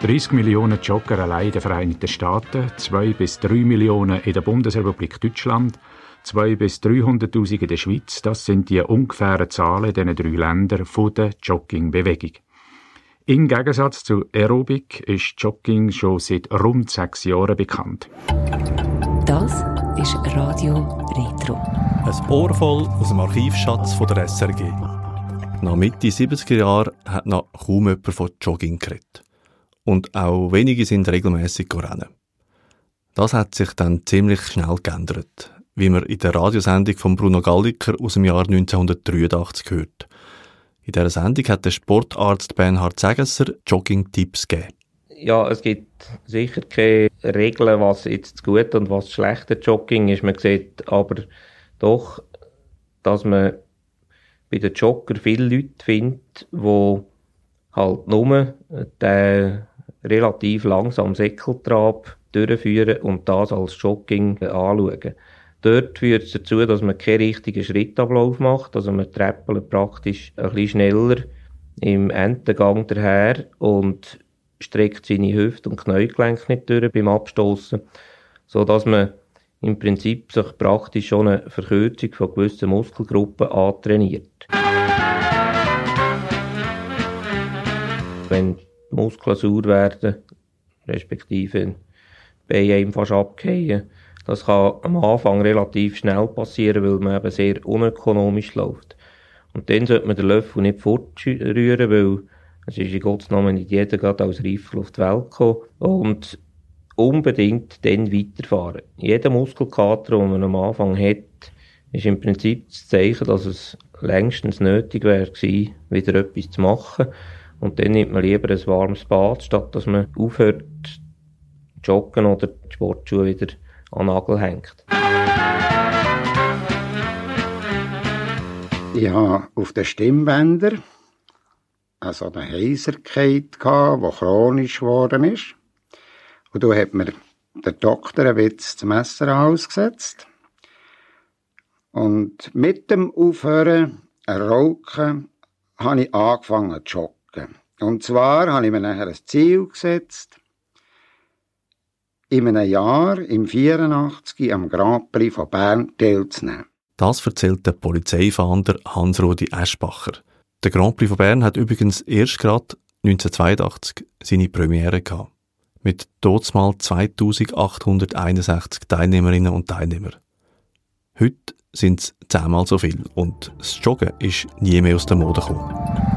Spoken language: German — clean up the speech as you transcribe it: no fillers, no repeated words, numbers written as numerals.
30 Millionen Jogger allein in den Vereinigten Staaten, 2 bis 3 Millionen in der Bundesrepublik Deutschland, 2 bis 300'000 in der Schweiz, das sind die ungefähren Zahlen in diesen 3 Ländern von der Joggingbewegung. Im Gegensatz zu Aerobic ist Jogging schon seit rund 6 Jahren bekannt. Das ist Radio Retro. Ein Ohr voll aus dem Archivschatz von der SRG. Nach Mitte 70er Jahre hat noch kaum jemand von Jogging geredet. Und auch wenige sind regelmässig rennen. Das hat sich dann ziemlich schnell geändert, wie man in der Radiosendung von Bruno Gallicker aus dem Jahr 1983 hört. In dieser Sendung hat der Sportarzt Bernhard Segesser Jogging-Tipps gegeben. Ja, es gibt sicher keine Regeln, was jetzt gut und was schlechte Jogging ist. Man sieht aber doch, dass man bei den Joggern viele Leute findet, die halt nur den relativ langsamen Säckeltrab durchführen und das als Jogging anschauen. Dort führt es dazu, dass man keinen richtigen Schrittablauf macht, also man treppelt praktisch ein bisschen schneller im Endengang daher und streckt seine Hüfte und Kniegelenke nicht durch beim Abstoßen, sodass man im Prinzip sich praktisch schon eine Verkürzung von gewissen Muskelgruppen antrainiert. Wenn die Muskeln sauer werden, respektive die Beine fast abgehen, das kann am Anfang relativ schnell passieren, weil man eben sehr unökonomisch läuft. Und dann sollte man den Löffel nicht fortrühren, weil es ist in Gottes Namen nicht jeder gerade als Reifel auf die Welt gekommen. Und unbedingt dann weiterfahren. Jeder Muskelkater, den man am Anfang hat, ist im Prinzip das Zeichen, dass es längstens nötig wäre, wieder etwas zu machen. Und dann nimmt man lieber ein warmes Bad, statt dass man aufhört zu joggen oder die Sportschuhe wieder an den Nagel hängt. Ich habe auf den Stimmbändern also eine Heiserkeit gehabt, die chronisch geworden ist. Und da hat mir der Doktor ein Witz zum Messer ausgesetzt. Und mit dem Aufhören Rauchen habe ich angefangen zu joggen. Und zwar habe ich mir nachher ein Ziel gesetzt, in einem Jahr, im 1984, am Grand Prix von Bern teilzunehmen. Das erzählt der Polizeifahnder Hans-Rudi Eschbacher. Der Grand Prix von Bern hat übrigens erst gerade 1982 seine Premiere gehabt. Mit totsmal 2861 Teilnehmerinnen und Teilnehmer. Heute sind es 10-mal so viel und das Joggen ist nie mehr aus der Mode gekommen.